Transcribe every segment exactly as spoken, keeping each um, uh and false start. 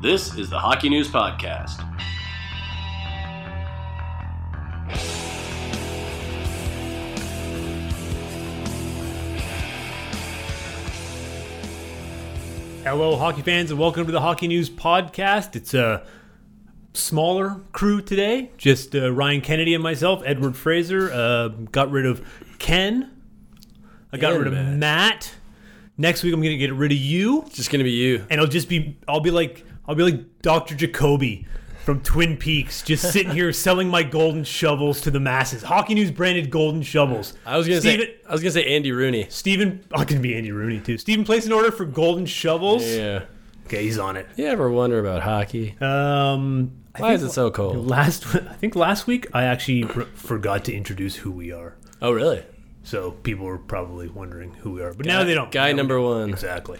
This is the Hockey News Podcast. Hello, hockey fans, and welcome to the Hockey News Podcast. It's a smaller crew today, just uh, Ryan Kennedy and myself. Edward Fraser uh, got rid of Ken. I got yeah, rid of Matt. Matt. Next week, I'm gonna get rid of you. It's just gonna be you, and I'll just be. I'll be like. I'll be like Doctor Jacoby from Twin Peaks, just sitting here selling my golden shovels to the masses. Hockey News branded golden shovels. I was gonna Steven, say. I was gonna say Andy Rooney. Steven, I can be Andy Rooney too. Steven placed an order for golden shovels. Yeah. Okay, he's on it. You ever wonder about hockey? Um, I Why think, is it so cold? Last, I think last week I actually forgot to introduce who we are. Oh, really? So people were probably wondering who we are, but guy, now they don't. Guy number one, exactly.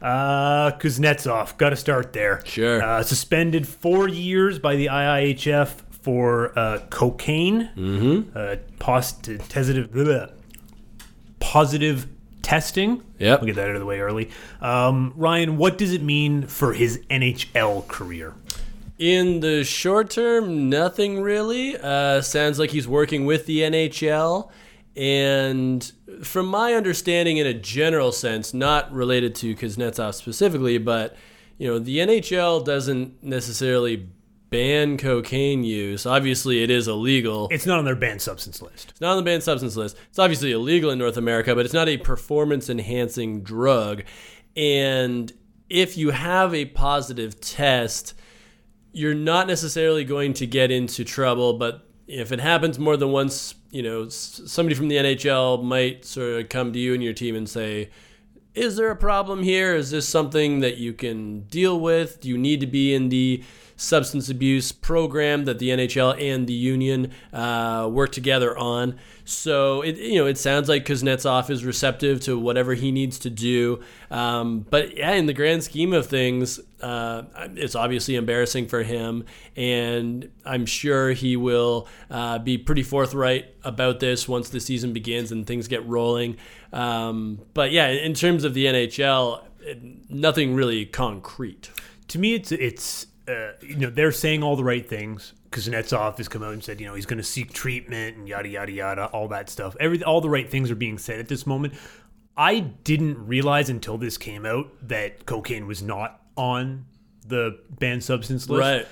uh, Kuznetsov, got to start there. Sure. Uh, suspended four years by the I I H F for uh, cocaine. Mm-hmm. Uh, positive, bleh, positive testing. Yep. We'll get that out of the way early. Um, Ryan, what does it mean for his N H L career? In the short term, nothing really. Uh, sounds like he's working with the N H L. And from my understanding, in a general sense, not related to Kuznetsov specifically, but you know, the N H L doesn't necessarily ban cocaine use. Obviously, it is illegal. It's not on their banned substance list. It's not on the banned substance list. It's obviously illegal in North America, but it's not a performance-enhancing drug. And if you have a positive test, you're not necessarily going to get into trouble, but if it happens more than once, you know, somebody from the N H L might sort of come to you and your team and say, is there a problem here? Is this something that you can deal with? Do you need to be in the substance abuse program that the N H L and the union uh, work together on? So, it, you know, it sounds like Kuznetsov is receptive to whatever he needs to do. Um, but yeah, in the grand scheme of things, uh, it's obviously embarrassing for him. And I'm sure he will uh, be pretty forthright about this once the season begins and things get rolling. Um, but yeah, in terms of the N H L, nothing really concrete. To me, it's it's uh, you know, they're saying all the right things. Kuznetsov has come out and said, you know, he's going to seek treatment and yada yada yada, all that stuff. Every all the right things are being said at this moment. I didn't realize until this came out that cocaine was not on the banned substance list. Right.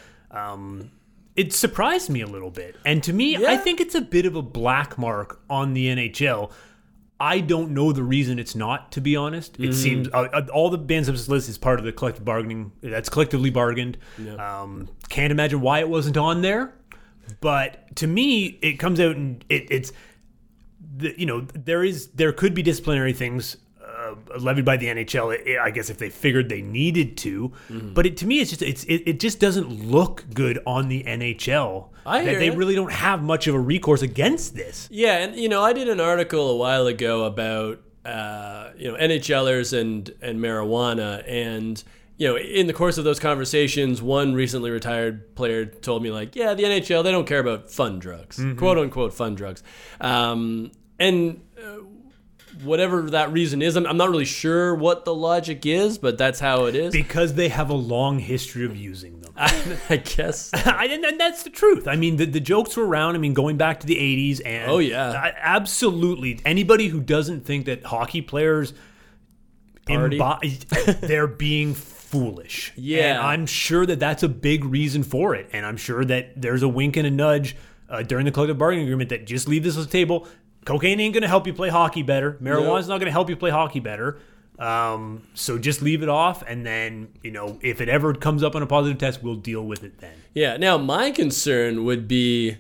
Um, it surprised me a little bit, and to me, yeah. I think it's a bit of a black mark on the N H L. I don't know the reason it's not, to be honest. It mm-hmm. seems uh, all the banned substance list is part of the collective bargaining. That's collectively bargained. Yep. Um, can't imagine why it wasn't on there. But to me, it comes out and it, it's, the, you know, there is there could be disciplinary things uh, levied by the N H L. I guess if they figured they needed to. Mm-hmm. But it, to me, it's just it's it, it just doesn't look good on the N H L. I that they it. really don't have much of a recourse against this. Yeah, and you know, I did an article a while ago about uh, you know, N H Lers and and marijuana, and you know, in the course of those conversations, one recently retired player told me like, yeah, the N H L, they don't care about fun drugs, mm-hmm. quote unquote fun drugs, um, and uh, whatever that reason is, I'm, I'm not really sure what the logic is, but that's how it is. Because they have a long history of using them. I, I guess. I, and that's the truth. I mean, the, the jokes were around. I mean, going back to the eighties. And oh, yeah. I, absolutely. Anybody who doesn't think that hockey players, imbi- they're being foolish. Yeah. And I'm sure that that's a big reason for it. And I'm sure that there's a wink and a nudge uh, during the collective bargaining agreement that just leave this on the table. Cocaine ain't going to help you play hockey better. Marijuana's nope. not going to help you play hockey better. Um, so just leave it off, and then, you know, if it ever comes up on a positive test, we'll deal with it then. Yeah. Now, my concern would be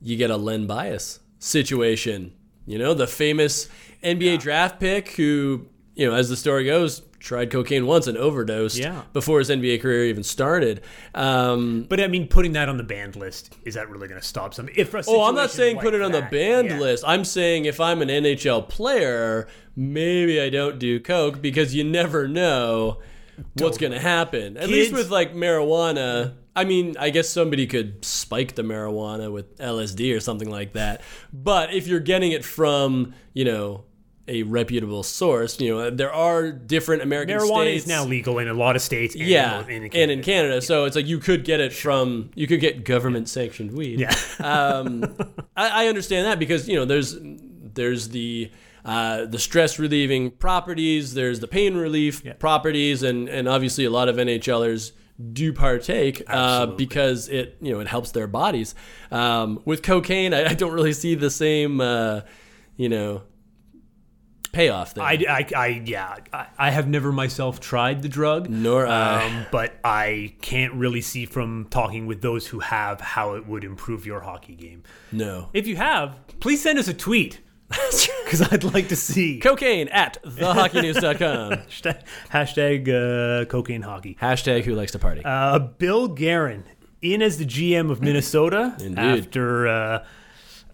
you get a Len Bias situation. You know, the famous N B A yeah. draft pick who, you know, as the story goes, tried cocaine once and overdosed yeah. before his N B A career even started. Um, but, I mean, putting that on the banned list, is that really going to stop something? If a oh, I'm not saying like put it that, on the banned yeah. list. I'm saying if I'm an N H L player, maybe I don't do coke because you never know don't. what's going to happen. At Kids. least with, like, marijuana. I mean, I guess somebody could spike the marijuana with L S D or something like that. But if you're getting it from, you know, a reputable source. You know, there are different American marijuana states. Marijuana is now legal in a lot of states. And yeah, in, in Canada. and in Canada. Yeah. So it's like you could get it from, you could get government-sanctioned weed. Yeah. um, I, I understand that because, you know, there's there's the... Uh, the stress-relieving properties, there's the pain relief yeah. properties, and, and obviously a lot of N H Lers do partake uh, because it you know it helps their bodies. Um, with cocaine, I, I don't really see the same uh, you know payoff there. I, I, I yeah I, I have never myself tried the drug, nor I. Um, but I can't really see from talking with those who have how it would improve your hockey game. No, if you have, please send us a tweet. Because I'd like to see cocaine at the hockey news dot com. hashtag hashtag uh, cocaine hockey. Hashtag who likes to party. Uh, Bill Guerin in as the G M of Minnesota after uh,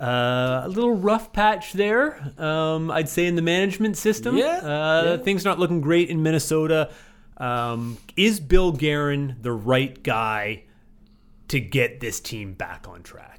uh, a little rough patch there. Um, I'd say in the management system, yeah, uh, yeah. things not looking great in Minnesota. Um, is Bill Guerin the right guy to get this team back on track?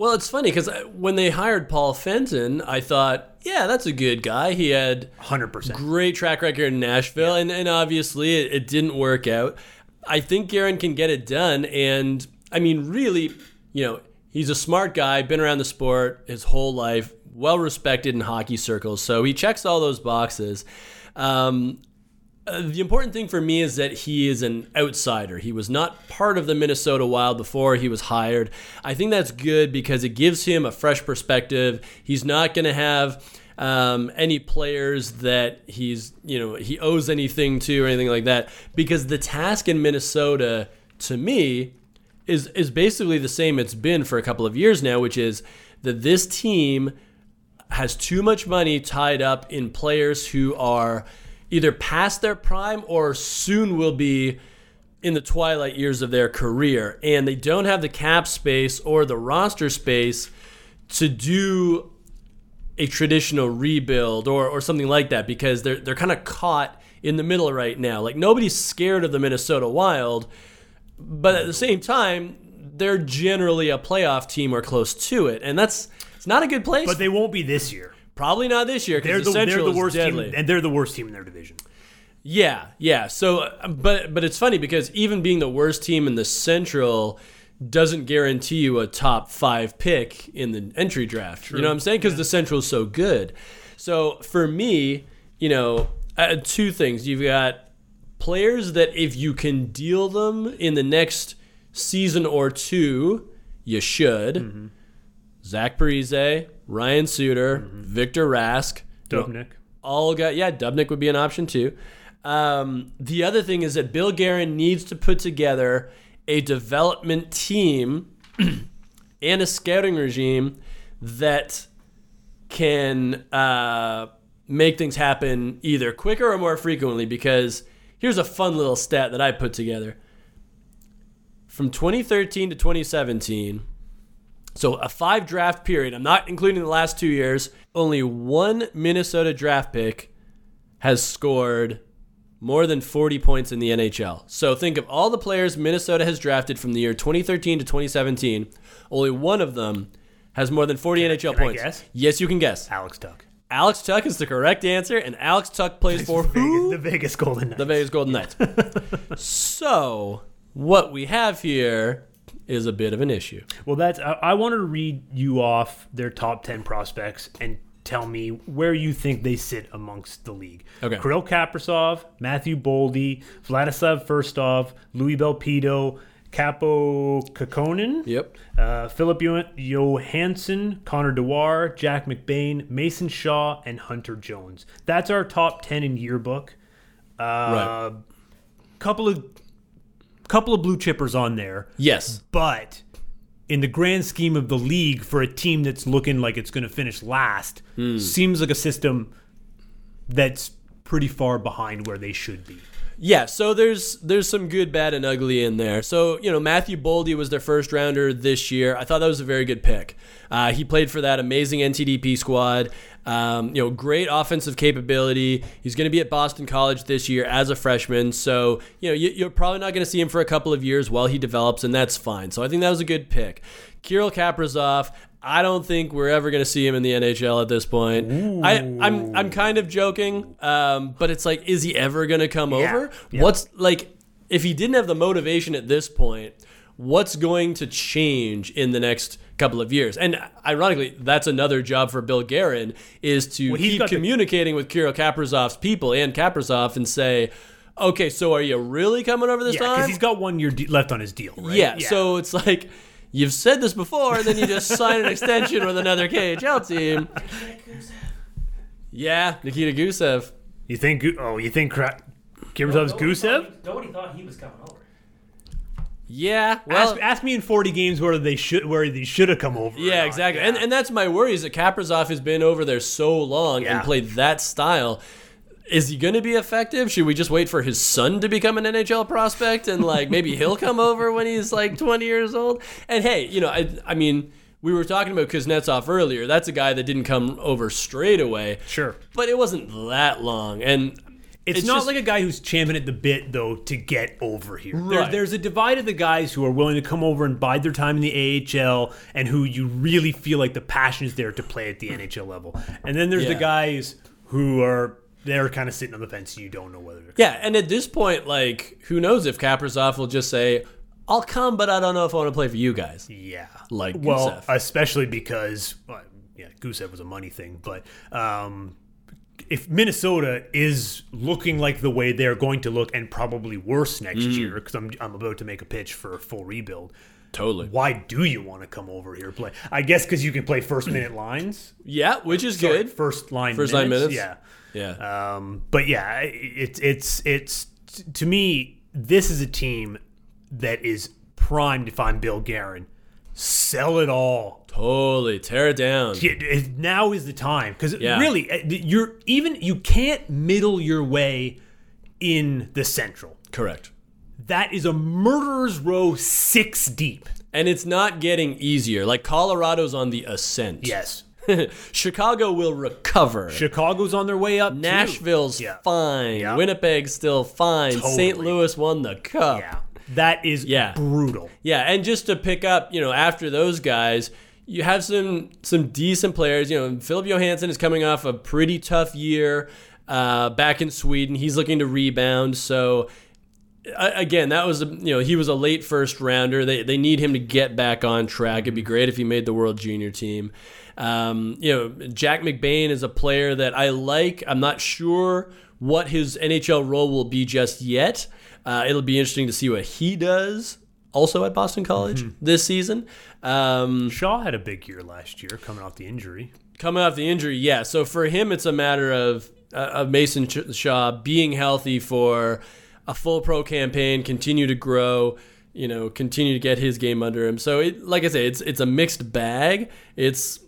Well, it's funny because when they hired Paul Fenton, I thought, yeah, that's a good guy. He had one hundred percent great track record in Nashville, yeah. and, and obviously it, it didn't work out. I think Guerin can get it done, and I mean, really, you know, he's a smart guy, been around the sport his whole life, well-respected in hockey circles, so he checks all those boxes. Um, uh, the important thing for me is that he is an outsider. He was not part of the Minnesota Wild before he was hired. I think that's good because it gives him a fresh perspective. He's not going to have um, any players that he's, you know, he owes anything to or anything like that, because the task in Minnesota, to me, is is basically the same it's been for a couple of years now, which is that this team has too much money tied up in players who are either past their prime or soon will be in the twilight years of their career. And they don't have the cap space or the roster space to do a traditional rebuild or, or something like that, because they're they're kind of caught in the middle right now. Like, nobody's scared of the Minnesota Wild, but at the same time, they're generally a playoff team or close to it. And that's it's not a good place. But they won't be this year. Probably not this year, because the, the Central they're the worst is deadly. Team, and they're the worst team in their division. Yeah, yeah. So, but but it's funny because even being the worst team in the Central doesn't guarantee you a top five pick in the entry draft. True. You know what I'm saying? Because yeah. the Central is so good. So for me, you know, uh, two things. You've got players that if you can deal them in the next season or two, you should. Mm-hmm. Zach Parise, Ryan Suter, mm-hmm. Victor Rask. Dubnik. You know, all got, yeah, Dubnik would be an option too. Um, the other thing is that Bill Guerin needs to put together a development team and a scouting regime that can uh, make things happen either quicker or more frequently, because here's a fun little stat that I put together. From twenty thirteen to twenty seventeen... so a five draft period, I'm not including the last two years, only one Minnesota draft pick has scored more than forty points in the N H L. So think of all the players Minnesota has drafted from the year twenty thirteen to twenty seventeen, only one of them has more than forty can, N H L can points. I guess? Yes, you can guess. Alex Tuch. Alex Tuch is the correct answer, and Alex Tuch plays for Vegas, who? The Vegas Golden Knights. The Vegas Golden Knights. So what we have here is a bit of an issue. Well, that's. I, I want to read you off their top ten prospects and tell me where you think they sit amongst the league. Okay. Kirill Kaprasov, Matthew Boldy, Vladislav Firstov, Louis Belpedo, Capo Kekkonen, yep. uh, Philip Johansson, Connor Dewar, Jack McBain, Mason Shaw, and Hunter Jones. That's our top ten in yearbook. Uh, right. Couple of... Couple of blue chippers on there. Yes. But in the grand scheme of the league, for a team that's looking like it's going to finish last, mm. seems like a system that's pretty far behind where they should be. Yeah, so there's there's some good, bad, and ugly in there. So, you know, Matthew Boldy was their first rounder this year. I thought that was a very good pick. Uh, he played for that amazing N T D P squad. Um, you know, great offensive capability. He's going to be at Boston College this year as a freshman. So, you know, you, you're probably not going to see him for a couple of years while he develops, and that's fine. So I think that was a good pick. Kirill Kaprasov, I don't think we're ever going to see him in the N H L at this point. Ooh. I, I'm I'm kind of joking, um, but it's like, is he ever going to come yeah. over? Yeah. What's like, if he didn't have the motivation at this point, what's going to change in the next couple of years? And ironically, that's another job for Bill Guerin, is to well, keep communicating to- with Kirill Kaprizov's people and Kaprizov and say, okay, so are you really coming over this yeah, time? Yeah, because he's got one year de- left on his deal, right? Yeah, yeah, so it's like, you've said this before, and then you just sign an extension with another K H L team. Yeah, Nikita Gusev. You think, oh, you think Kra- Kaprizov's no, Gusev? Nobody thought he was coming over. Yeah, well, ask, ask me in forty games where they should where they should have come over. Yeah, exactly, yeah. and and that's my worry, is that Kaprizov has been over there so long yeah. and played that style. Is he going to be effective? Should we just wait for his son to become an N H L prospect and like maybe he'll come over when he's like twenty years old? And hey, you know, I I mean. We were talking about Kuznetsov earlier. That's a guy that didn't come over straight away. Sure. But it wasn't that long. And it's, it's not just, like a guy who's champing at the bit, though, to get over here. Right. There, there's a divide of the guys who are willing to come over and bide their time in the A H L and who you really feel like the passion is there to play at the N H L level. And then there's yeah. the guys who are... they're kind of sitting on the fence and you don't know whether they're Yeah, coming. And at this point, like, who knows if Kaprizov will just say... I'll come, but I don't know if I want to play for you guys. Yeah. Like Gusev. Well, especially because, well, yeah, Gusev was a money thing, but um, if Minnesota is looking like the way they're going to look and probably worse next mm. year, because I'm, I'm about to make a pitch for a full rebuild. Totally. Why do you want to come over here play? I guess because you can play first minute lines. Yeah, which is Sorry, good. First line first minutes. First line minutes. Yeah. Yeah. Um, but yeah, it, it's, it's, to me, this is a team that is primed, if I'm Bill Guerin, sell it all. Totally. Tear it down. Now is the time. Because yeah. really, you're even you can't middle your way in the Central. Correct. That is a murderer's row six deep. And it's not getting easier. Like, Colorado's on the ascent. Yes. Chicago will recover. Chicago's on their way up, Nashville's yeah. fine. Yeah. Winnipeg's still fine. Totally. Saint Louis won the cup. Yeah. That is yeah. brutal. Yeah, and just to pick up, you know, after those guys, you have some some decent players. You know, Filip Johansson is coming off a pretty tough year uh, back in Sweden. He's looking to rebound. So, uh, again, that was, a, you know, he was a late first rounder. They they need him to get back on track. It'd be great if he made the World Junior team. Um, you know, Jack McBain is a player that I like. I'm not sure what his N H L role will be just yet. Uh, it'll be interesting to see what he does also at Boston College mm-hmm. this season. Um, Shaw had a big year last year coming off the injury. Coming off the injury, yeah. So for him, it's a matter of, uh, of Mason Shaw being healthy for a full pro campaign, continue to grow, you know, continue to get his game under him. So it, like I say, it's it's a mixed bag. It's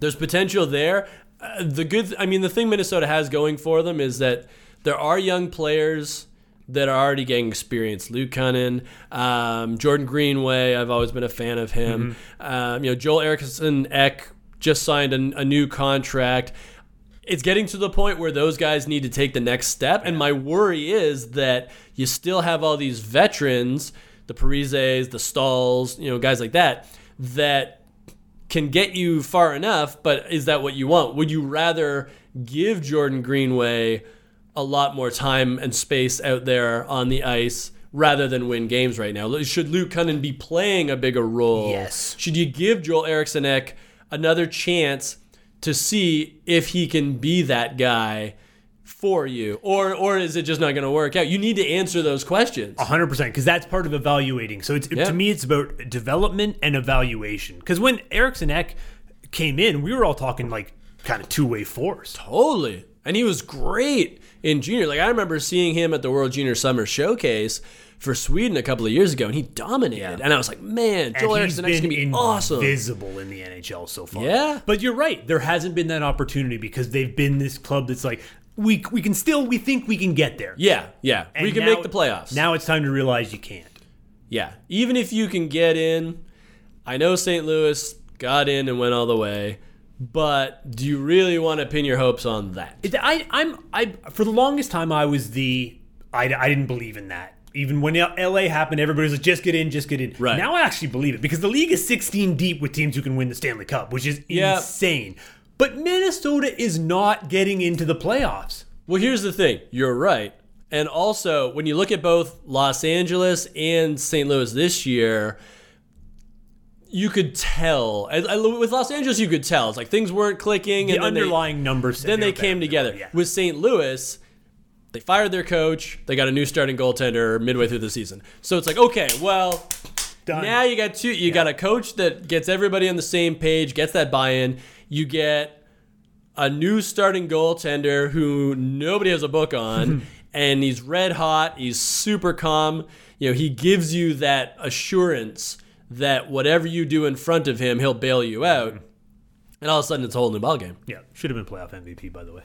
there's potential there. Uh, the good, I mean, the thing Minnesota has going for them is that there are young players that are already getting experience. Luke Cunnin, um, Jordan Greenway, I've always been a fan of him. Mm-hmm. Um, you know, Joel Eriksson Ek just signed a, a new contract. It's getting to the point where those guys need to take the next step, and my worry is that you still have all these veterans, the Parises, the Stahls, you know, guys like that, that can get you far enough, but is that what you want? Would you rather give Jordan Greenway a lot more time and space out there on the ice rather than win games right now? Should Luke Cunnin be playing a bigger role? Yes. Should you give Joel Eriksson Ek another chance to see if he can be that guy for you? Or or is it just not going to work out? You need to answer those questions. one hundred percent, because that's part of evaluating. So it's yeah. to me, it's about development and evaluation. Because when Eriksson Ek came in, we were all talking like kind of two-way force. Totally. And he was great in junior. Like, I remember seeing him at the World Junior Summer Showcase for Sweden a couple of years ago, and he dominated. Yeah. And I was like, man, Joel Eriksson Ek's going to be awesome. Invisible in the N H L so far. Yeah. But you're right. There hasn't been that opportunity because they've been this club that's like, we we can still, we think we can get there. Yeah, yeah. And we can now, make the playoffs. Now it's time to realize you can't. Yeah. Even if you can get in, I know Saint Louis got in and went all the way. But do you really want to pin your hopes on that? I, I'm I for the longest time I was the I, I didn't believe in that even when L A happened, everybody was like, just get in, just get in. Right. Now I actually believe it, because the league is sixteen deep with teams who can win the Stanley Cup, which is yep. insane. But Minnesota is not getting into the playoffs. Well, here's the thing. You're right. And also, when you look at both Los Angeles and Saint Louis this year, you could tell. I, I, with Los Angeles, you could tell. It's like things weren't clicking. The and underlying they, numbers. Then they came together. Yeah. With Saint Louis, they fired their coach. They got a new starting goaltender midway through the season. So it's like, okay, well, done. Now you got two. You yeah. got a coach that gets everybody on the same page, gets that buy-in. You get a new starting goaltender who nobody has a book on. And he's red hot. He's super calm. You know, he gives you that assurance that whatever you do in front of him, he'll bail you out. Mm-hmm. And all of a sudden, it's a whole new ballgame. Yeah, should have been playoff M V P, by the way.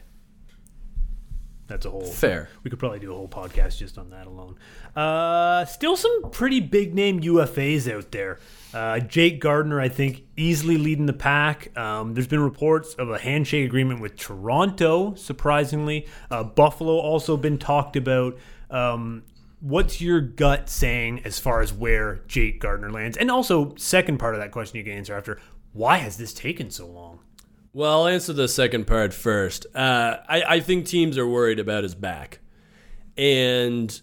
That's a whole fair. We could probably do a whole podcast just on that alone. Uh, still some pretty big name U F As out there. Uh, Jake Gardiner, I think, easily leading the pack. Um, there's been reports of a handshake agreement with Toronto, surprisingly. Uh, Buffalo also been talked about. Um, what's your gut saying as far as where Jake Gardiner lands? And also, second part of that question you can answer after, why has this taken so long? Well, I'll answer the second part first. Uh, I, I think teams are worried about his back. And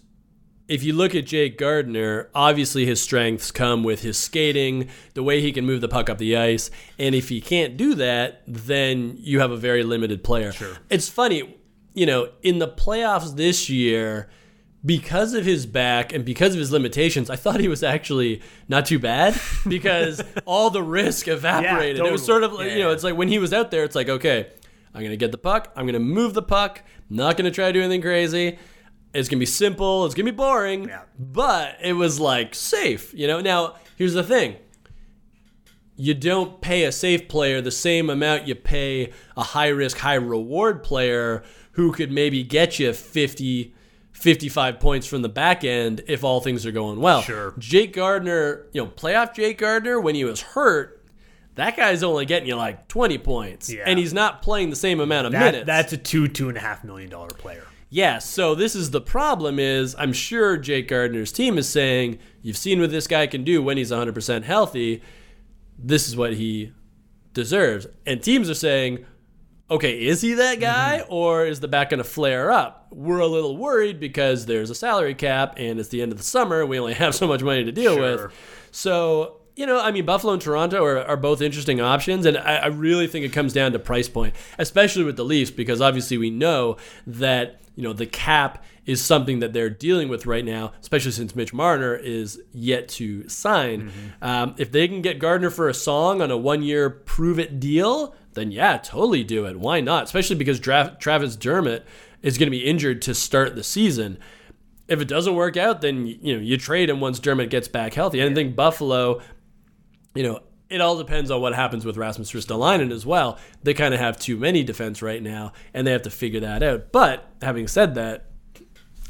if you look at Jake Gardiner, obviously his strengths come with his skating, the way he can move the puck up the ice. And if he can't do that, then you have a very limited player. Sure. It's funny, you know, in the playoffs this year, because of his back and because of his limitations, I thought he was actually not too bad because all the risk evaporated. Yeah, totally. It was sort of, yeah, you know, it's like when he was out there, it's like, okay, I'm going to get the puck. I'm going to move the puck. I'm not going to try to do anything crazy. It's going to be simple. It's going to be boring. Yeah. But it was like safe, you know. Now, here's the thing. You don't pay a safe player the same amount you pay a high-risk, high-reward player who could maybe get you fifty, fifty-five points from the back end if all things are going well. Sure. Jake Gardiner, you know, playoff Jake Gardiner, when he was hurt, that guy's only getting you like twenty points. Yeah. And he's not playing the same amount of that, minutes. That's a two, two and a half million dollar player. Yeah, so this is the problem is I'm sure Jake Gardiner's team is saying, you've seen what this guy can do when he's one hundred percent healthy. This is what he deserves. And teams are saying, okay, is he that guy mm-hmm. or is the back going to flare up? We're a little worried because there's a salary cap and it's the end of the summer. We only have so much money to deal sure. with. So, you know, I mean, Buffalo and Toronto are, are both interesting options, and I, I really think it comes down to price point, especially with the Leafs, because obviously we know that, you know, the cap is something that they're dealing with right now, especially since Mitch Marner is yet to sign. Mm-hmm. Um, if they can get Gardiner for a song on a one-year prove-it deal, then yeah, totally do it. Why not? Especially because Dra- Travis Dermott is going to be injured to start the season. If it doesn't work out, then you know you trade him once Dermott gets back healthy. I yeah. think Buffalo, you know, it all depends on what happens with Rasmus Ristolainen as well. They kind of have too many defense right now, and they have to figure that out. But having said that,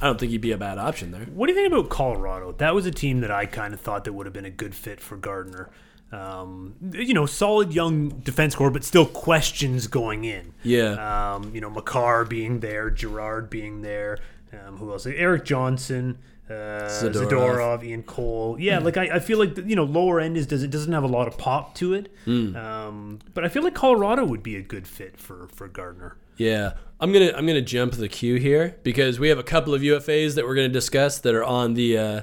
I don't think he'd be a bad option there. What do you think about Colorado? That was a team that I kind of thought that would have been a good fit for Gardiner. Um, you know, solid young defense core, but still questions going in. Yeah. Um, you know, Makar being there, Girard being there. Um, who else? Eric Johnson. Uh, Zadorov. Zadorov, Ian Cole. Yeah, mm. like I, I feel like the, you know lower end is does it doesn't have a lot of pop to it. Mm. Um, but I feel like Colorado would be a good fit for for Gardiner. Yeah, I'm gonna I'm gonna jump the queue here because we have a couple of U F As that we're gonna discuss that are on the uh,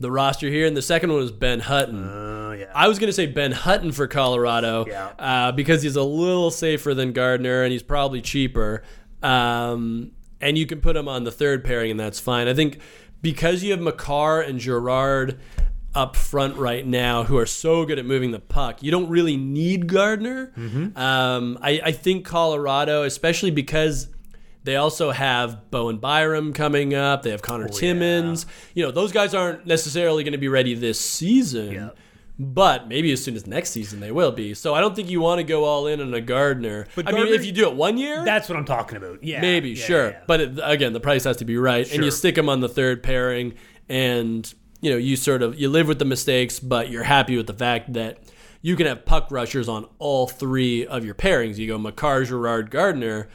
the roster here, and the second one is Ben Hutton. Uh, yeah. I was gonna say Ben Hutton for Colorado yeah. uh, because he's a little safer than Gardiner and he's probably cheaper. Um, and you can put him on the third pairing and that's fine. I think. Because you have Makar and Girard up front right now who are so good at moving the puck, you don't really need Gardiner. Mm-hmm. Um, I, I think Colorado, especially because they also have Bowen Byram coming up. They have Connor oh, Timmins. Yeah. You know, those guys aren't necessarily going to be ready this season, yeah. but maybe as soon as next season they will be. So I don't think you want to go all in on a Gardiner. But Gardiner, I mean, if you do it one year... That's what I'm talking about. Yeah, maybe, yeah, sure. Yeah. But it, again, the price has to be right. Sure. And you stick him on the third pairing and, you know, you sort of... You live with the mistakes, but you're happy with the fact that you can have puck rushers on all three of your pairings. You go Makar, Girard, Gardiner.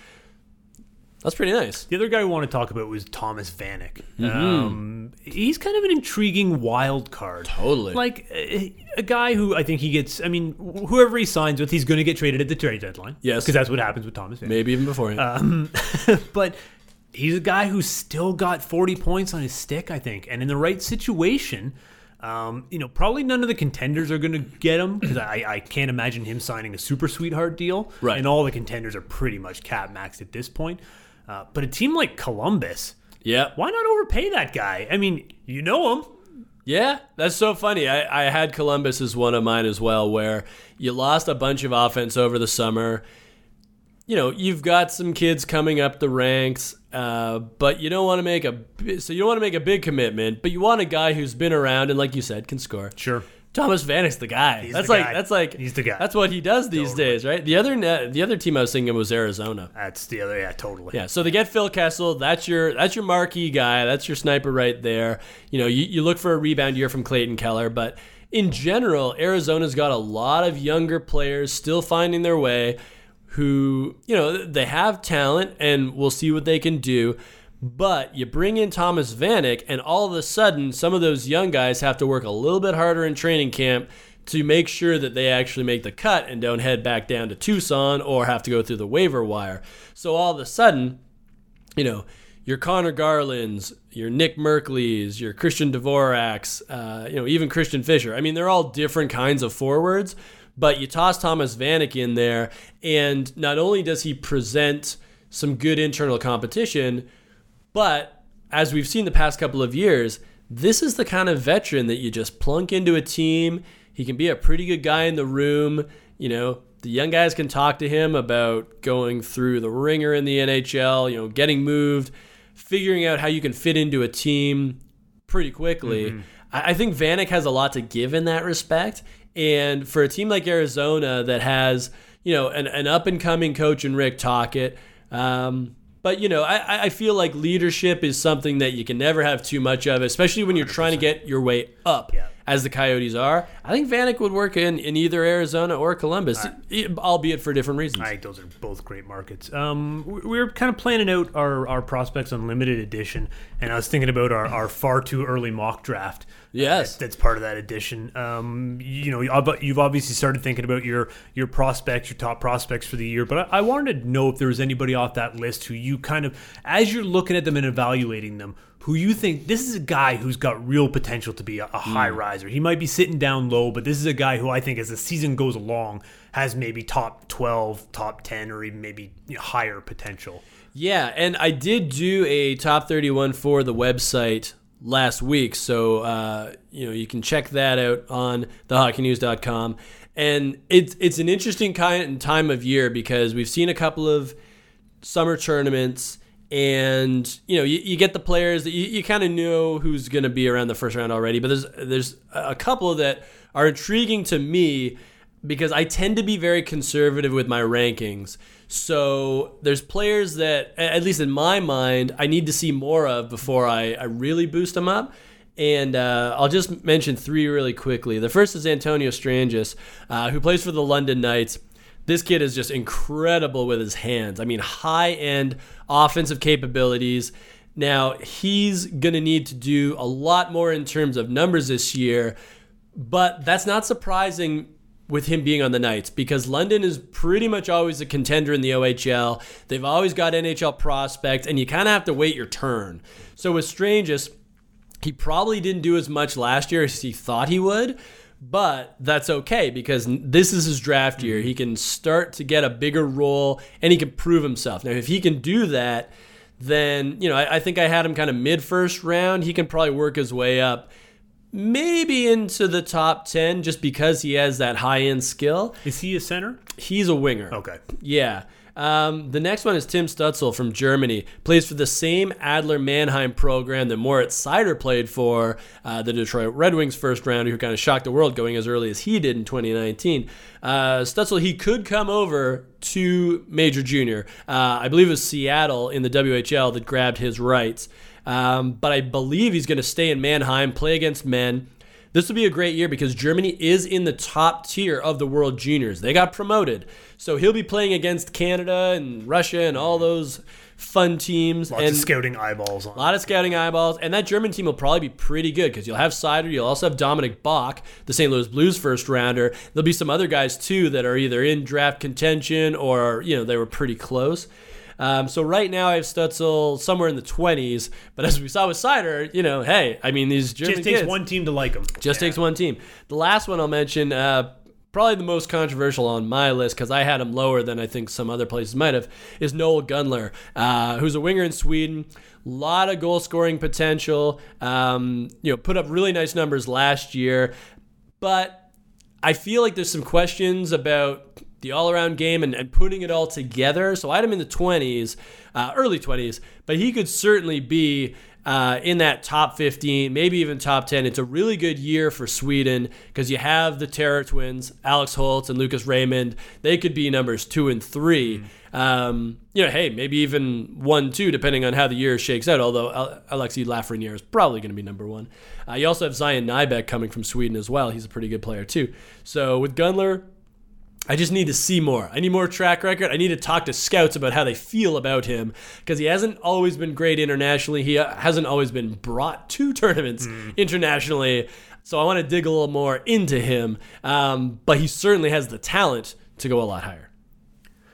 That's pretty nice. The other guy we want to talk about was Thomas Vanek. Mm-hmm. Um, he's kind of an intriguing wild card. Totally. Like, a guy who I think he gets, I mean, whoever he signs with, he's going to get traded at the trade deadline. Yes. Because that's what happens with Thomas Vanek. Maybe even before him. Um, but he's a guy who's still got forty points on his stick, I think. And in the right situation, um, you know, probably none of the contenders are going to get him, because I, I can't imagine him signing a super sweetheart deal. Right. And all the contenders are pretty much cap maxed at this point. Uh, but a team like Columbus... Yeah. Why not overpay that guy? I mean, you know him. Yeah, that's so funny. I, I had Columbus as one of mine as well, where you lost a bunch of offense over the summer. You know, you've got some kids coming up the ranks, uh, but you don't want to make a so you don't want to make a big commitment, but you want a guy who's been around and, like you said, can score. Sure. Thomas Vanek's the guy. He's that's the like guy. that's like he's the guy. That's what he does these totally. days, right? The other the other team I was thinking of was Arizona. That's the other, yeah, totally. Yeah, so they get Phil Kessel. That's your that's your marquee guy. That's your sniper right there. You know, you, you look for a rebound year from Clayton Keller, but in general, Arizona's got a lot of younger players still finding their way, who, you know, they have talent, and we'll see what they can do. But you bring in Thomas Vanek, and all of a sudden, some of those young guys have to work a little bit harder in training camp to make sure that they actually make the cut and don't head back down to Tucson or have to go through the waiver wire. So all of a sudden, you know, your Connor Garlands, your Nick Merkley's, your Christian Dvoraks, uh, you know, even Christian Fisher. I mean, they're all different kinds of forwards, but you toss Thomas Vanek in there, and not only does he present some good internal competition, but as we've seen the past couple of years, this is the kind of veteran that you just plunk into a team. He can be a pretty good guy in the room. You know, the young guys can talk to him about going through the ringer in the N H L, you know, getting moved, figuring out how you can fit into a team pretty quickly. Mm-hmm. I think Vanek has a lot to give in that respect. And for a team like Arizona that has, you know, an, an up-and-coming coach in Rick Tocchet, um, But, you know, I, I feel like leadership is something that you can never have too much of, especially when you're trying to get your way up, yeah. as the Coyotes are. I think Vanek would work in, in either Arizona or Columbus, right. albeit for different reasons. I think those are both great markets. Um, we were kind of planning out our, our Prospects Unlimited edition, and I was thinking about our, our far too early mock draft. Yes, uh, that's part of that edition. Um, you know, you've obviously started thinking about your your prospects, your top prospects for the year. But I, I wanted to know if there was anybody off that list who you kind of, as you're looking at them and evaluating them, who you think this is a guy who's got real potential to be a, a high mm. riser. He might be sitting down low, but this is a guy who I think, as the season goes along, has maybe top twelve, top ten, or even maybe, you know, higher potential. Yeah, and I did do a top thirty-one for the website last week, so uh, you know, you can check that out on the hockey news dot com. And it's it's an interesting kind of time of year, because we've seen a couple of summer tournaments, and you know, you, you get the players that you, you kind of know who's going to be around the first round already. But there's there's a couple that are intriguing to me, because I tend to be very conservative with my rankings. So there's players that, at least in my mind, I need to see more of before I, I really boost them up. And uh, I'll just mention three really quickly. The first is Antonio Strangis, uh, who plays for the London Knights. This kid is just incredible with his hands. I mean, high-end offensive capabilities. Now, he's going to need to do a lot more in terms of numbers this year, but that's not surprising with him being on the Knights, because London is pretty much always a contender in the O H L. They've always got N H L prospects, and you kind of have to wait your turn. So with Strangis, he probably didn't do as much last year as he thought he would, but that's okay, because this is his draft year. He can start to get a bigger role, and he can prove himself. Now, if he can do that, then, you know, I, I think I had him kind of mid-first round. He can probably work his way up, maybe into the top ten, just because he has that high-end skill. Is he a center? He's a winger. Okay. Yeah. Um, the next one is Tim Stützle from Germany. Plays for the same Adler Mannheim program that Moritz Seider played for, uh, the Detroit Red Wings first round, who kind of shocked the world going as early as he did in twenty nineteen. Uh, Stützle, he could come over to Major Junior. Uh, I believe it was Seattle in the W H L that grabbed his rights. Um, but I believe he's going to stay in Mannheim, play against men. This will be a great year because Germany is in the top tier of the World Juniors. They got promoted. So he'll be playing against Canada and Russia and all those fun teams. Lots and of scouting eyeballs. on A lot of scouting eyeballs. And that German team will probably be pretty good because you'll have Seider. You'll also have Dominik Bock, the Saint Louis Blues first rounder. There'll be some other guys, too, that are either in draft contention or, you know, they were pretty close. Um, so right now I have Stutzel somewhere in the twenties, but as we saw with Seider, you know, hey, I mean, these German kids. Just takes kids, one team to like them. Just yeah. takes one team. The last one I'll mention, uh, probably the most controversial on my list because I had him lower than I think some other places might have, is Noel Gundler, uh, who's a winger in Sweden. A lot of goal-scoring potential. Um, you know, put up really nice numbers last year, but I feel like there's some questions about the all-around game and, and putting it all together. So I had him in the twenties, uh, early twenties, but he could certainly be uh, in that top fifteen, maybe even top ten. It's a really good year for Sweden because you have the Terror twins, Alex Holtz and Lucas Raymond. They could be numbers two and three. Mm. Um, you know, hey, maybe even one, two, depending on how the year shakes out, although Alexi Lafreniere is probably going to be number one. Uh, you also have Zion Nyback coming from Sweden as well. He's a pretty good player too. So with Gundler, I just need to see more. I need more track record. I need to talk to scouts about how they feel about him because he hasn't always been great internationally. He hasn't always been brought to tournaments mm. internationally. So I want to dig a little more into him. Um, but he certainly has the talent to go a lot higher.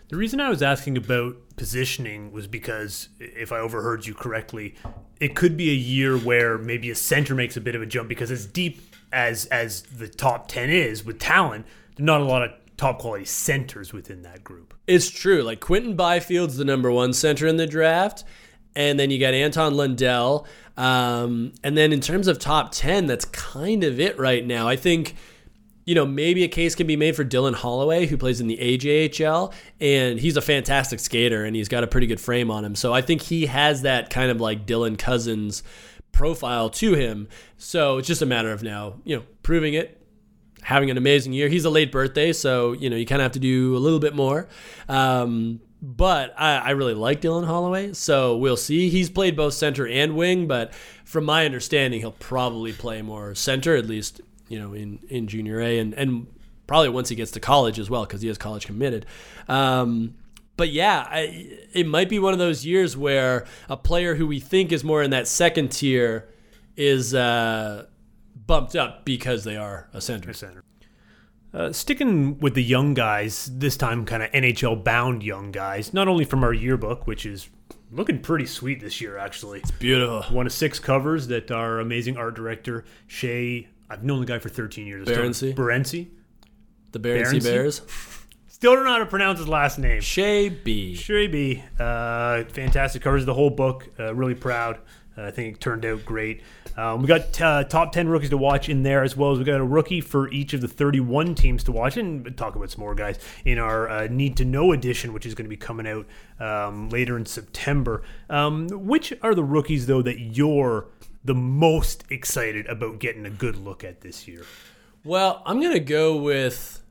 The reason I was asking about positioning was because, if I overheard you correctly, it could be a year where maybe a center makes a bit of a jump because as deep as, as the top ten is with talent, not a lot of top quality centers within that group. It's true. Like Quentin Byfield's the number one center in the draft. And then you got Anton Lundell. Um, and then in terms of top ten, that's kind of it right now. I think, you know, maybe a case can be made for Dylan Holloway, who plays in the A J H L. And he's a fantastic skater and he's got a pretty good frame on him. So I think he has that kind of like Dylan Cousins profile to him. So it's just a matter of now, you know, proving it. Having an amazing year. He's a late birthday, so you know you kind of have to do a little bit more. Um, but I, I really like Dylan Holloway, so we'll see. He's played both center and wing, but from my understanding, he'll probably play more center, at least you know in, in junior A, and, and probably once he gets to college as well, because he is college committed. Um, but yeah, I, it might be one of those years where a player who we think is more in that second tier is Uh, bumped up because they are a center. A center. Uh, sticking with the young guys, this time kind of N H L-bound young guys, not only from our yearbook, which is looking pretty sweet this year, actually. It's beautiful. One of six covers that our amazing art director, Shay, I've known the guy for thirteen years. Berency. Berency. The Berency Bears. Still don't know how to pronounce his last name. Shay B. Shay B. Uh, fantastic covers the whole book. Uh, really proud. Uh, I think it turned out great. Um, we got uh, top ten rookies to watch in there, as well as we got a rookie for each of the thirty-one teams to watch, and talk about some more guys in our uh, Need to Know edition, which is going to be coming out um, later in September. Um, which are the rookies, though, that you're the most excited about getting a good look at this year? Well, I'm going to go with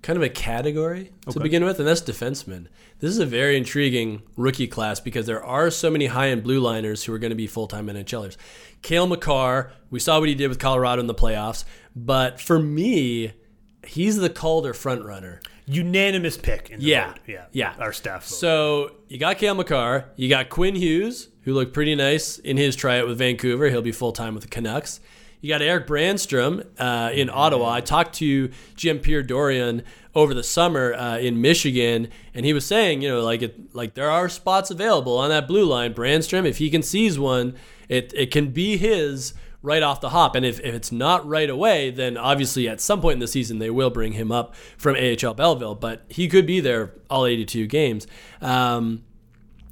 kind of a category to okay. begin with, and that's defensemen. This is a very intriguing rookie class because there are so many high-end blue liners who are going to be full-time NHLers. Cale Makar, we saw what he did with Colorado in the playoffs, but for me, he's the Calder front-runner. Unanimous pick in the yeah, vote. Yeah, yeah. Our staff vote. So you got Cale Makar, you got Quinn Hughes, who looked pretty nice in his tryout with Vancouver. He'll be full-time with the Canucks. You got Eric Brandstrom uh, in Ottawa. I talked to Jean-Pierre Dorion over the summer uh, in Michigan, and he was saying, you know, like it, like there are spots available on that blue line. Brandstrom, if he can seize one, it it can be his right off the hop. And if, if it's not right away, then obviously at some point in the season they will bring him up from A H L Belleville, but he could be there all eighty-two games. Um,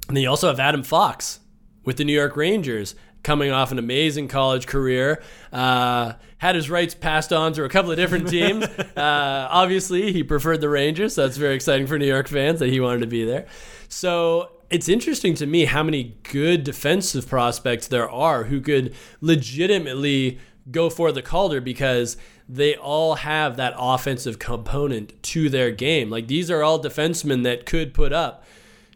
and then you also have Adam Fox with the New York Rangers, coming off an amazing college career. Uh, had his rights passed on through a couple of different teams. uh, obviously, he preferred the Rangers, so that's very exciting for New York fans that he wanted to be there. So it's interesting to me how many good defensive prospects there are who could legitimately go for the Calder because they all have that offensive component to their game. Like, these are all defensemen that could put up,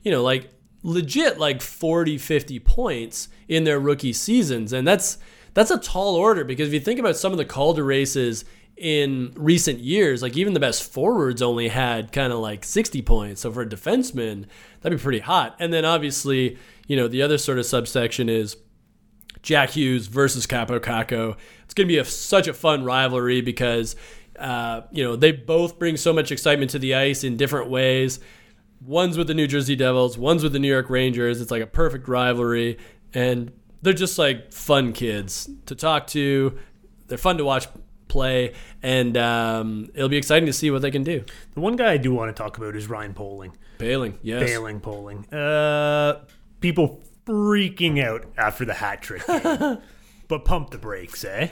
you know, like, legit like forty, fifty points in their rookie seasons. And that's that's a tall order, because if you think about some of the Calder races in recent years, like even the best forwards only had kind of like sixty points. So for a defenseman, that'd be pretty hot. And then obviously, you know, the other sort of subsection is Jack Hughes versus Capo Caco. It's going to be a, such a fun rivalry because, uh, you know, they both bring so much excitement to the ice in different ways. One's with the New Jersey Devils, one's with the New York Rangers. It's like a perfect rivalry. And they're just like fun kids to talk to. They're fun to watch play. And um, it'll be exciting to see what they can do. The one guy I do want to talk about is Ryan Poehling. Poehling, yes. Poehling, Poehling. Uh, people freaking out after the hat trick game. But pump the brakes, eh?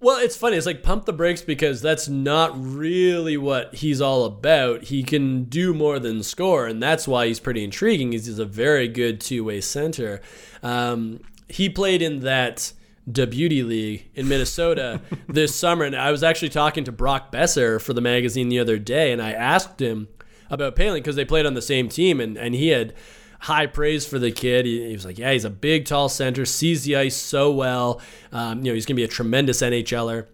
Well, it's funny. It's like pump the brakes because that's not really what he's all about. He can do more than score, and that's why he's pretty intriguing. He's a very good two-way center. Um, he played in that Dubnik league in Minnesota this summer, and I was actually talking to Brock Besser for the magazine the other day, and I asked him about Poehling because they played on the same team, and, and he had high praise for the kid. He, he was like, yeah, he's a big, tall center, sees the ice so well. Um, you know, he's going to be a tremendous N H L er.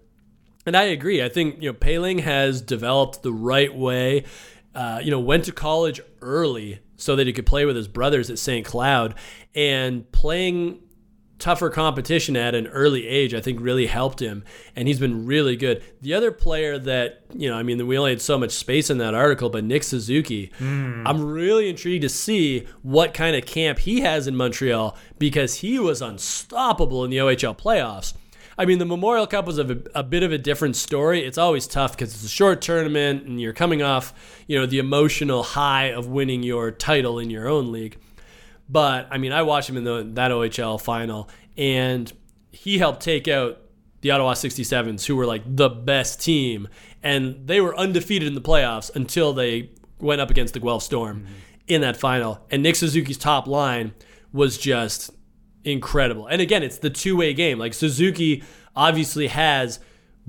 And I agree. I think, you know, Poehling has developed the right way. Uh, you know, went to college early so that he could play with his brothers at Saint Cloud. And playing tougher competition at an early age, I think, really helped him. And he's been really good. The other player that, you know, I mean, we only had so much space in that article, but Nick Suzuki, mm. I'm really intrigued to see what kind of camp he has in Montreal, because he was unstoppable in the O H L playoffs. I mean, the Memorial Cup was a, a bit of a different story. It's always tough because it's a short tournament and you're coming off, you know, the emotional high of winning your title in your own league. But, I mean, I watched him in the, that O H L final, and he helped take out the Ottawa sixty-sevens, who were, like, the best team. And they were undefeated in the playoffs until they went up against the Guelph Storm mm-hmm. in that final. And Nick Suzuki's top line was just incredible. And, again, it's the two-way game. Like, Suzuki obviously has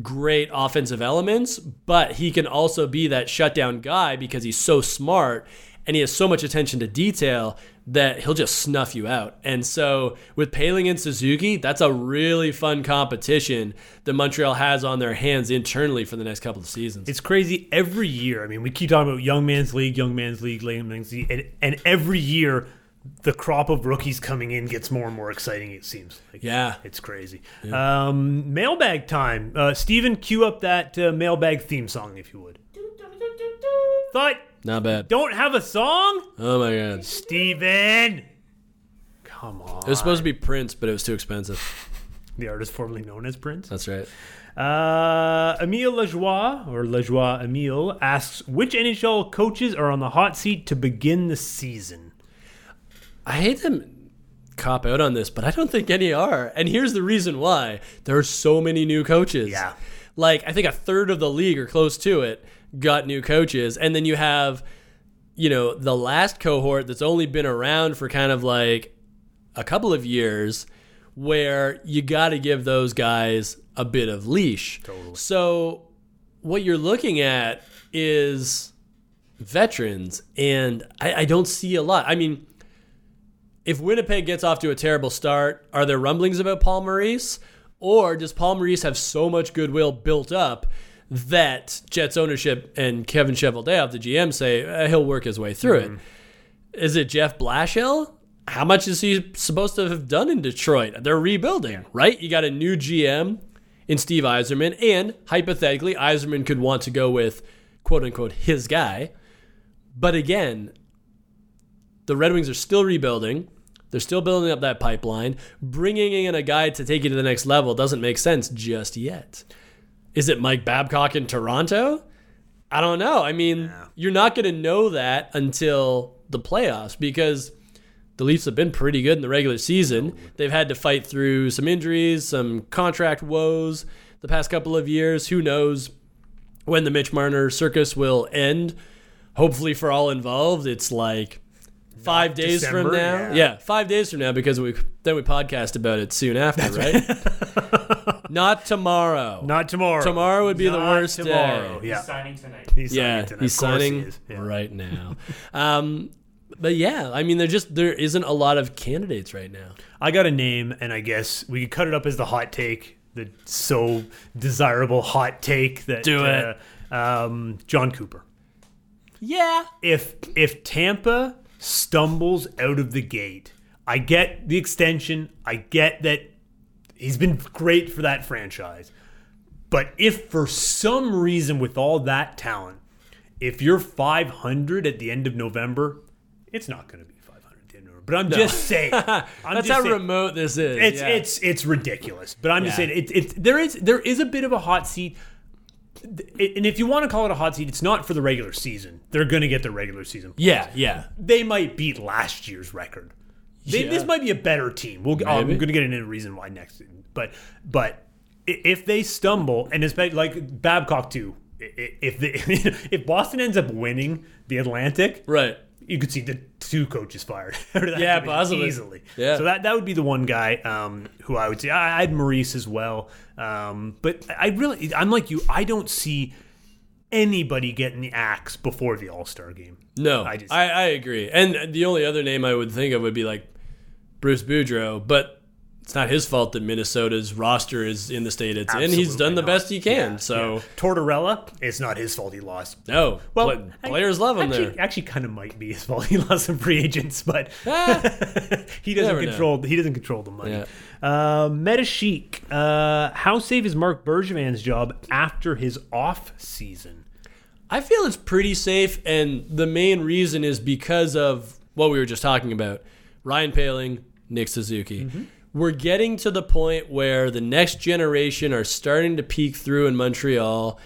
great offensive elements, but he can also be that shutdown guy because he's so smart and he has so much attention to detail that he'll just snuff you out. And so with Poehling and Suzuki, that's a really fun competition that Montreal has on their hands internally for the next couple of seasons. It's crazy every year. I mean, we keep talking about young man's league, young man's league, young man's league, and, and every year the crop of rookies coming in gets more and more exciting, it seems. Like, yeah. It's crazy. Yeah. Um, mailbag time. Uh, Steven, cue up that uh, mailbag theme song, if you would. Thought... Not bad. Don't have a song? Oh, my God. Steven! Come on. It was supposed to be Prince, but it was too expensive. The artist formerly known as Prince? That's right. Uh, Emile Lajoie, or Lajoie Emile, asks, which N H L coaches are on the hot seat to begin the season? I hate to cop out on this, but I don't think any are. And here's the reason why. There are so many new coaches. Yeah. Like, I think a third of the league, or close to it, got new coaches. And then you have, you know, the last cohort that's only been around for kind of like a couple of years, where you got to give those guys a bit of leash. Totally. So what you're looking at is veterans, and I, I don't see a lot. I mean, if Winnipeg gets off to a terrible start, are there rumblings about Paul Maurice? Or does Paul Maurice have so much goodwill built up that Jets ownership and Kevin Cheveldayoff, the G M, say uh, he'll work his way through mm-hmm. it? Is it Jeff Blashill? How much is he supposed to have done in Detroit? They're rebuilding, yeah. right? You got a new G M in Steve Yzerman, and hypothetically, Yzerman could want to go with, quote-unquote, his guy. But again, the Red Wings are still rebuilding. They're still building up that pipeline. Bringing in a guy to take you to the next level doesn't make sense just yet. Is it Mike Babcock in Toronto? I don't know. I mean, yeah. you're not going to know that until the playoffs, because the Leafs have been pretty good in the regular season. They've had to fight through some injuries, some contract woes the past couple of years. Who knows when the Mitch Marner circus will end? Hopefully for all involved, it's like five days December, from now. Yeah. yeah, five days from now, because we then we podcast about it soon after, That's right? right. Not tomorrow. Not tomorrow. Tomorrow would be Not the worst tomorrow. day. Yeah. He's signing tonight. He's yeah, signing tonight. He's signing he right now. um, But yeah, I mean, there just there isn't a lot of candidates right now. I got a name, and I guess we could cut it up as the hot take, the so desirable hot take that do it. Uh, um, John Cooper. Yeah. If if Tampa stumbles out of the gate, I get the extension. I get that he's been great for that franchise. But if for some reason with all that talent, if you're five hundred at the end of November, it's not going to be five hundred at the end of November. But I'm no. just saying. I'm That's just how saying, remote this is. It's yeah. it's it's ridiculous. But I'm yeah. just saying it, it's there is there is a bit of a hot seat. And if you want to call it a hot seat, it's not for the regular season. They're going to get the regular season points. Yeah, yeah. They might beat last year's record. They, yeah. This might be a better team. We'll, oh, we're going to get into a reason why next season. But but if they stumble, and especially like Babcock too, if they, if Boston ends up winning the Atlantic, right, you could see the two coaches fired. that yeah, possibly easily. Yeah. So that, that would be the one guy um, who I would say. I, I'd Maurice as well, um, but I really I'm like you. I don't see anybody getting the axe before the All-Star game. No, I just, I, I agree. And the only other name I would think of would be like Bruce Boudreau, but it's not his fault that Minnesota's roster is in the state it's Absolutely in. He's done the not. best he can. Yeah, so yeah. Tortorella, it's not his fault he lost. No. Well, well players I, love him actually, there. Actually, kind of might be his fault he lost some free agents, but ah, he doesn't control. Know. He doesn't control the money. Yeah. Uh, Metachique, uh, how safe is Mark Bergevin's job after his off season? I feel it's pretty safe, and the main reason is because of what we were just talking about: Ryan Poehling, Nick Suzuki. Mm-hmm. We're getting to the point where the next generation are starting to peek through in Montreal,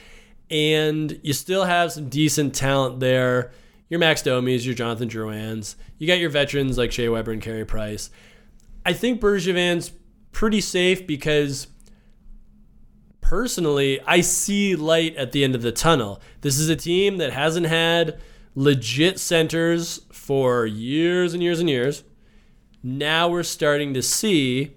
and you still have some decent talent there. Your Max Domi's, your Jonathan Drouins. You got your veterans like Shea Weber and Carey Price. I think Bergevin's pretty safe because, personally, I see light at the end of the tunnel. This is a team that hasn't had legit centers for years and years and years. Now we're starting to see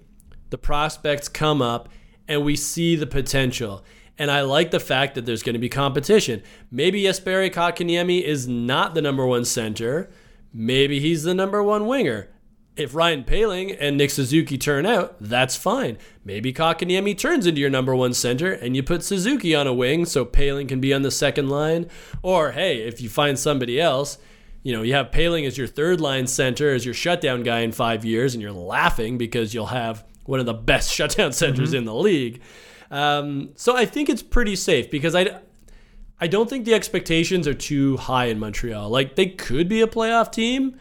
the prospects come up, and we see the potential. And I like the fact that there's going to be competition. Maybe Jesperi Kotkaniemi is not the number one center. Maybe he's the number one winger. If Ryan Poehling and Nick Suzuki turn out, that's fine. Maybe Kotkaniemi turns into your number one center, and you put Suzuki on a wing so Poehling can be on the second line. Or, hey, if you find somebody else, you know, you have Poehling as your third-line center, as your shutdown guy in five years, and you're laughing because you'll have one of the best shutdown centers mm-hmm. in the league. Um, so I think it's pretty safe because I, I don't think the expectations are too high in Montreal. Like, they could be a playoff team.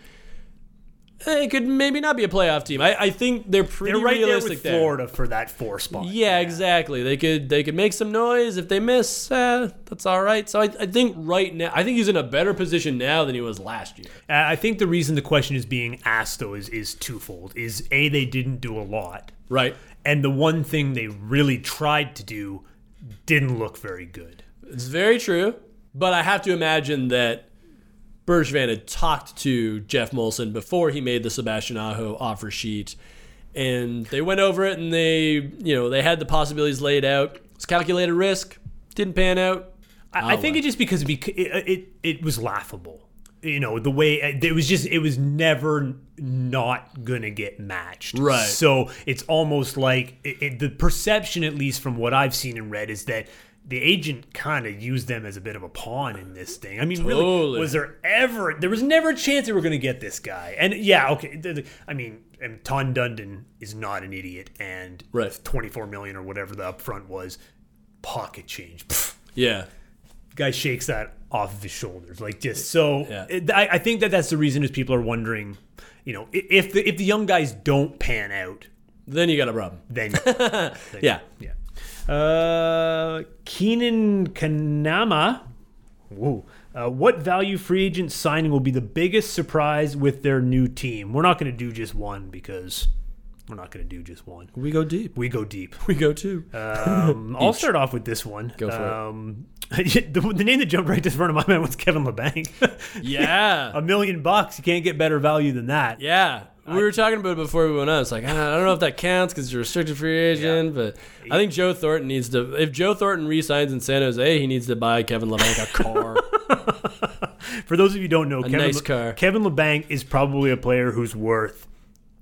They could maybe not be a playoff team. I, I think they're pretty they're right realistic there. They're Florida there. For that four spot. Yeah, yeah, exactly. They could they could make some noise. If they miss, uh, that's all right. So I, I think right now, I think he's in a better position now than he was last year. Uh, I think the reason the question is being asked, though, is, is twofold. Is, A, they didn't do a lot. Right. And the one thing they really tried to do didn't look very good. It's very true. But I have to imagine that Bergevin had talked to Jeff Molson before he made the Sebastian Aho offer sheet, and they went over it, and they, you know, they had the possibilities laid out. It's calculated risk, didn't pan out. I, I think it just because it, it it was laughable, you know, the way it was just it was never not gonna get matched. Right. So it's almost like it, it, the perception, at least from what I've seen and read, is that the agent kind of used them as a bit of a pawn in this thing. I mean, totally. Really, was there ever... There was never a chance they were going to get this guy. And, yeah, okay, I mean, and Todd Dundon is not an idiot, and right. twenty-four million dollars or whatever the upfront was, pocket change. Pfft. Yeah. Guy shakes that off of his shoulders. Like, just so... Yeah. It, I, I think that that's the reason is people are wondering, you know, if the, if the young guys don't pan out... Then you got a problem. Then, you, then Yeah. Yeah. Uh, Keenan Kanama. Whoa. Uh, what value free agent signing will be the biggest surprise with their new team? We're not going to do just one because we're not going to do just one. We go deep. We go deep. We go two. Um, I'll start off with this one. Go for um, it. the, the name that jumped right to the front of my mind was Kevin LeBanc. yeah. A million bucks. You can't get better value than that. Yeah. We were talking about it before we went on. It's like, I don't know if that counts because you're a restricted free agent, yeah. but I think Joe Thornton needs to... If Joe Thornton re-signs in San Jose, he needs to buy Kevin LeBanc a car. for those of you who don't know, a Kevin, nice Le- car. Kevin Labanc is probably a player who's worth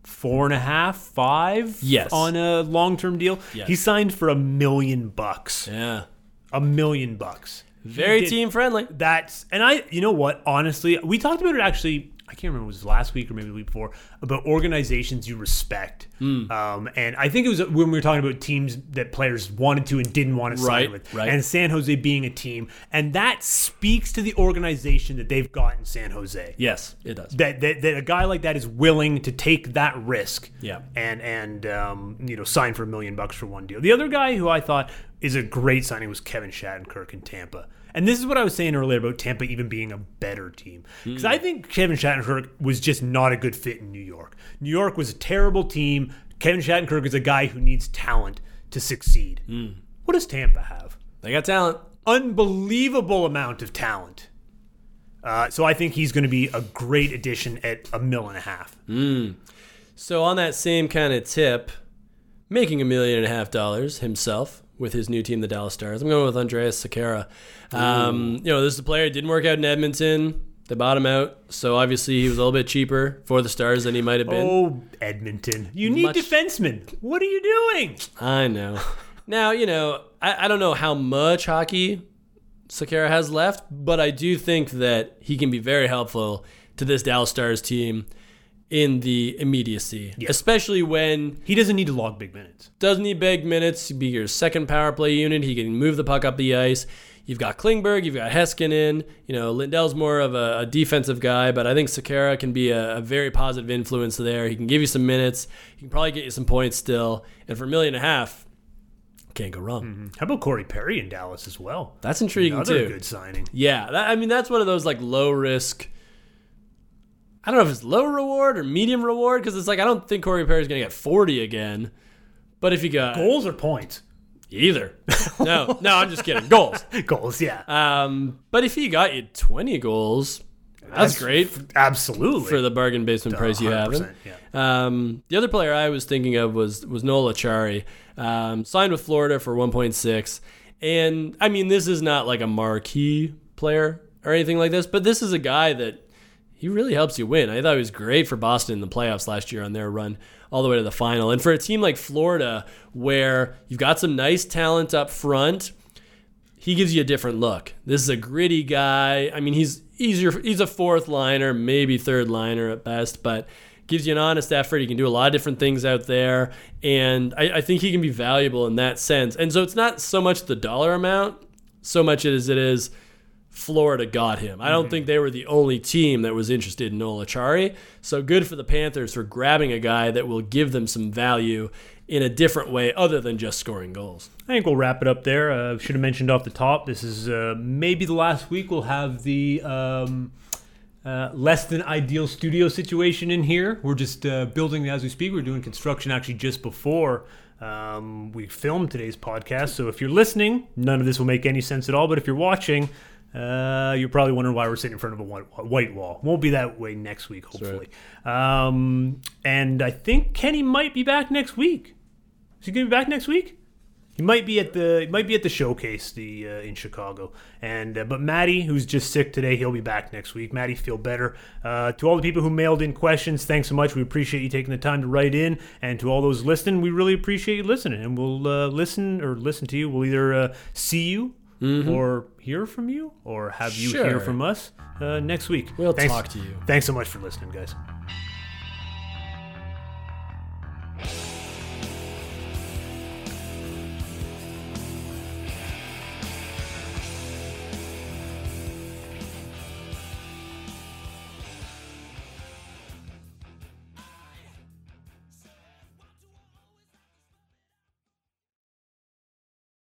four and a half, five yes. on a long-term deal. Yes. He signed for a million bucks. Yeah. A million bucks. Very team friendly. That's, and I, you know what, honestly, we talked about it actually, I can't remember, it was last week or maybe the week before, about organizations you respect. Mm. Um, and I think it was when we were talking about teams that players wanted to and didn't want to right, sign with. Right. And San Jose being a team. And that speaks to the organization that they've got in San Jose. Yes, it does. That that, that a guy like that is willing to take that risk yeah. and, and um, you know, sign for a million bucks for one deal. The other guy who I thought is a great signing was Kevin Shattenkirk in Tampa. And this is what I was saying earlier about Tampa even being a better team. Because mm. I think Kevin Shattenkirk was just not a good fit in New York. New York was a terrible team. Kevin Shattenkirk is a guy who needs talent to succeed. Mm. What does Tampa have? They got talent. Unbelievable amount of talent. Uh, so I think he's going to be a great addition at a mil and a half. Mm. So on that same kind of tip, making a million and a half dollars himself with his new team, the Dallas Stars. I'm going with Andreas Sekera. Um, you know, this is a player that didn't work out in Edmonton. They bought him out. So, obviously, he was a little bit cheaper for the Stars than he might have been. Oh, Edmonton. You need much defensemen. What are you doing? I know. Now, you know, I, I don't know how much hockey Sekera has left, but I do think that he can be very helpful to this Dallas Stars team in the immediacy, yeah. especially when he doesn't need to log big minutes. Doesn't need big minutes. He'd be your second power play unit. He can move the puck up the ice. You've got Klingberg. You've got Heskinen. You know, Lindell's more of a, a defensive guy, but I think Sekera can be a, a very positive influence there. He can give you some minutes. He can probably get you some points still. And for a million and a half, can't go wrong. Mm-hmm. How about Corey Perry in Dallas as well? That's intriguing Another too. Another good signing. Yeah, that, I mean that's one of those like low risk. I don't know if it's low reward or medium reward because it's like I don't think Corey Perry's going to get forty again. But if you got goals or points, either. No, no, I'm just kidding. Goals, goals, yeah. Um, but if he got you twenty goals, that's, that's great, f- absolutely for the bargain basement price you have. Yeah. Um, the other player I was thinking of was was Noel Achari, um, signed with Florida for one point six, and I mean this is not like a marquee player or anything like this, but this is a guy that. He really helps you win. I thought he was great for Boston in the playoffs last year on their run all the way to the final. And for a team like Florida, where you've got some nice talent up front, he gives you a different look. This is a gritty guy. I mean, he's he's, your, he's a fourth liner, maybe third liner at best, but gives you an honest effort. He can do a lot of different things out there. And I, I think he can be valuable in that sense. And so it's not so much the dollar amount, so much as it is, Florida got him. I don't mm-hmm. think they were the only team that was interested in Noel Achari. So good for the Panthers for grabbing a guy that will give them some value in a different way other than just scoring goals. I think we'll wrap it up there. Uh, should have mentioned off the top, this is uh, maybe the last week we'll have the um, uh, less than ideal studio situation in here. We're just uh, building as we speak. We're doing construction actually just before um, we filmed today's podcast. So if you're listening, none of this will make any sense at all. But if you're watching, Uh, you're probably wondering why we're sitting in front of a white wall. Won't be that way next week, hopefully. Right. Um, and I think Kenny might be back next week. Is he going to be back next week? He might be at the he might be at the showcase the uh, in Chicago. And uh, but Maddie, who's just sick today, he'll be back next week. Maddie, feel better. Uh, to all the people who mailed in questions, thanks so much. We appreciate you taking the time to write in. And to all those listening, we really appreciate you listening. And we'll uh, listen or listen to you. We'll either uh, see you. Mm-hmm. Or hear from you, or have you sure. hear from us uh, next week. We'll thanks. talk to you. Thanks so much for listening, guys.